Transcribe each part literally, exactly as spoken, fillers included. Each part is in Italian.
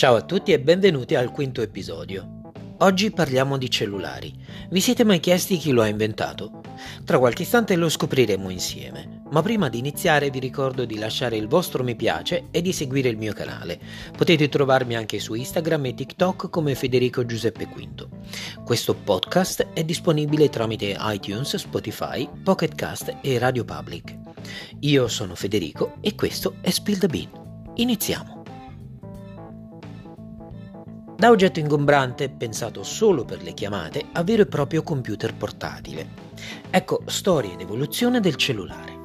Ciao a tutti e benvenuti al quinto episodio. Oggi parliamo di cellulari. Vi siete mai chiesti chi lo ha inventato? Tra qualche istante lo scopriremo insieme, ma prima di iniziare vi ricordo di lasciare il vostro mi piace e di seguire il mio canale. Potete trovarmi anche su Instagram e TikTok come Federico Giuseppe Quinto. Questo podcast è disponibile tramite iTunes, Spotify, Pocket Cast e Radio Public. Io sono Federico e questo è Spill the Bean. Iniziamo! Da oggetto ingombrante, pensato solo per le chiamate, a vero e proprio computer portatile. Ecco storia ed evoluzione del cellulare.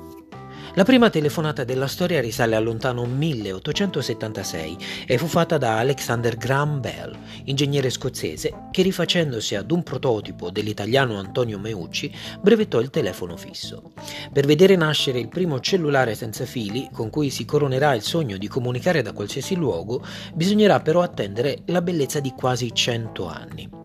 La prima telefonata della storia risale al lontano milleottocentosettantasei e fu fatta da Alexander Graham Bell, ingegnere scozzese, che rifacendosi ad un prototipo dell'italiano Antonio Meucci, brevettò il telefono fisso. Per vedere nascere il primo cellulare senza fili, con cui si coronerà il sogno di comunicare da qualsiasi luogo, bisognerà però attendere la bellezza di quasi cento anni.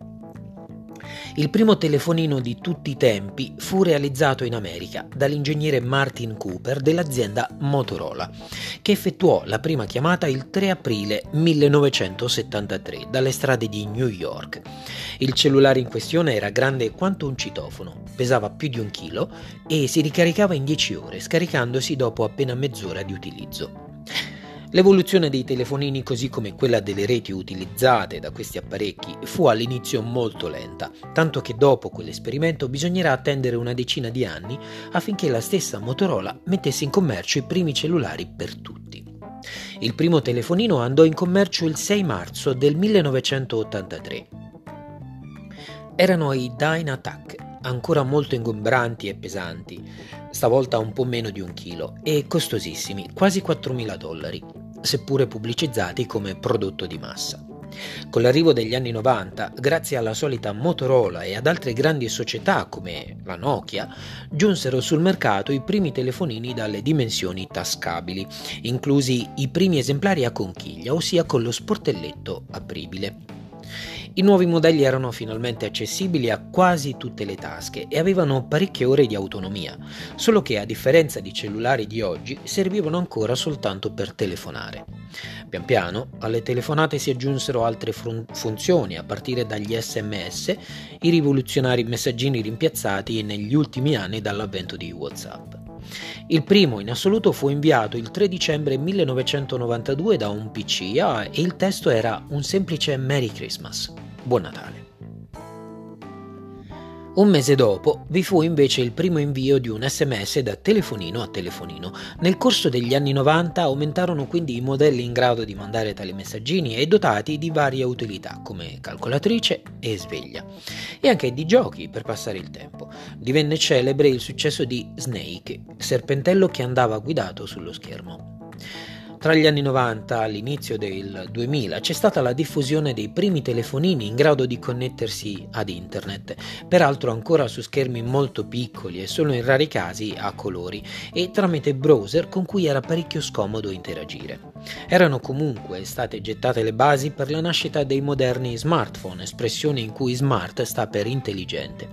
Il primo telefonino di tutti i tempi fu realizzato in America dall'ingegnere Martin Cooper dell'azienda Motorola, che effettuò la prima chiamata il tre aprile millenovecentosettantatré dalle strade di New York. Il cellulare in questione era grande quanto un citofono, pesava più di un chilo e si ricaricava in dieci ore, scaricandosi dopo appena mezz'ora di utilizzo. L'evoluzione dei telefonini, così come quella delle reti utilizzate da questi apparecchi, fu all'inizio molto lenta, tanto che dopo quell'esperimento bisognerà attendere una decina di anni affinché la stessa Motorola mettesse in commercio i primi cellulari per tutti. Il primo telefonino andò in commercio il sei marzo del millenovecentottantatré. Erano i DynaTAC, ancora molto ingombranti e pesanti, stavolta un po' meno di un chilo, e costosissimi, quasi quattromila dollari, seppure pubblicizzati come prodotto di massa. Con l'arrivo degli anni novanta, grazie alla solita Motorola e ad altre grandi società come la Nokia, giunsero sul mercato i primi telefonini dalle dimensioni tascabili, inclusi i primi esemplari a conchiglia, ossia con lo sportelletto apribile. I nuovi modelli erano finalmente accessibili a quasi tutte le tasche e avevano parecchie ore di autonomia, solo che a differenza di cellulari di oggi servivano ancora soltanto per telefonare. Pian piano alle telefonate si aggiunsero altre fun- funzioni a partire dagli esse emme esse, i rivoluzionari messaggini rimpiazzati negli ultimi anni dall'avvento di WhatsApp. Il primo in assoluto fu inviato il tre dicembre millenovecentonovantadue da un pi ci e il testo era un semplice Merry Christmas, Buon Natale. Un mese dopo vi fu invece il primo invio di un esse emme esse da telefonino a telefonino. Nel corso degli anni novanta aumentarono quindi i modelli in grado di mandare tali messaggini e dotati di varie utilità come calcolatrice e sveglia, e anche di giochi per passare il tempo. Divenne celebre il successo di Snake, serpentello che andava guidato sullo schermo. Tra gli anni novanta all'inizio del duemila c'è stata la diffusione dei primi telefonini in grado di connettersi ad internet, peraltro ancora su schermi molto piccoli e solo in rari casi a colori, e tramite browser con cui era parecchio scomodo interagire. Erano comunque state gettate le basi per la nascita dei moderni smartphone, espressione in cui smart sta per intelligente.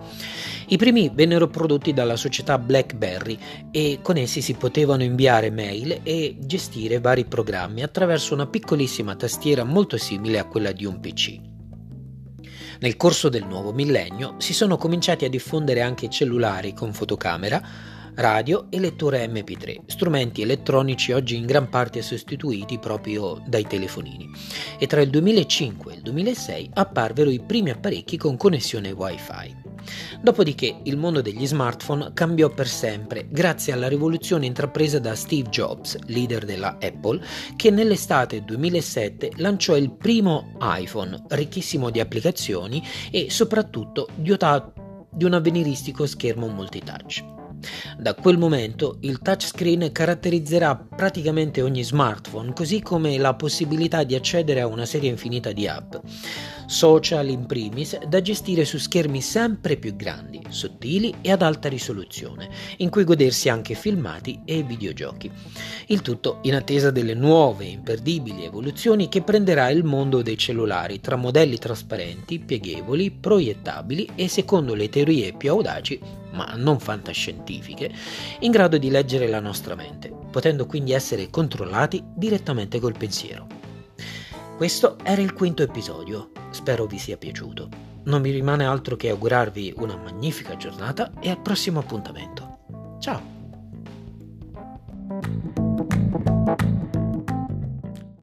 I primi vennero prodotti dalla società BlackBerry e con essi si potevano inviare mail e gestire vari programmi attraverso una piccolissima tastiera molto simile a quella di un pi ci. Nel corso del nuovo millennio si sono cominciati a diffondere anche cellulari con fotocamera, radio e lettore emme pi tre, strumenti elettronici oggi in gran parte sostituiti proprio dai telefonini. E tra il duemilacinque e il duemilasei apparvero i primi apparecchi con connessione Wi-Fi. Dopodiché il mondo degli smartphone cambiò per sempre grazie alla rivoluzione intrapresa da Steve Jobs, leader della Apple, che nell'estate duemilasette lanciò il primo iPhone, ricchissimo di applicazioni e soprattutto dotato di un avveniristico schermo multitouch. Da quel momento il touchscreen caratterizzerà praticamente ogni smartphone, così come la possibilità di accedere a una serie infinita di app, social in primis, da gestire su schermi sempre più grandi, sottili e ad alta risoluzione, in cui godersi anche filmati e videogiochi. Il tutto in attesa delle nuove, imperdibili evoluzioni che prenderà il mondo dei cellulari, tra modelli trasparenti, pieghevoli, proiettabili e, secondo le teorie più audaci, ma non fantascientifiche, in grado di leggere la nostra mente, potendo quindi essere controllati direttamente col pensiero. Questo era il quinto episodio, spero vi sia piaciuto. Non mi rimane altro che augurarvi una magnifica giornata e al prossimo appuntamento. Ciao!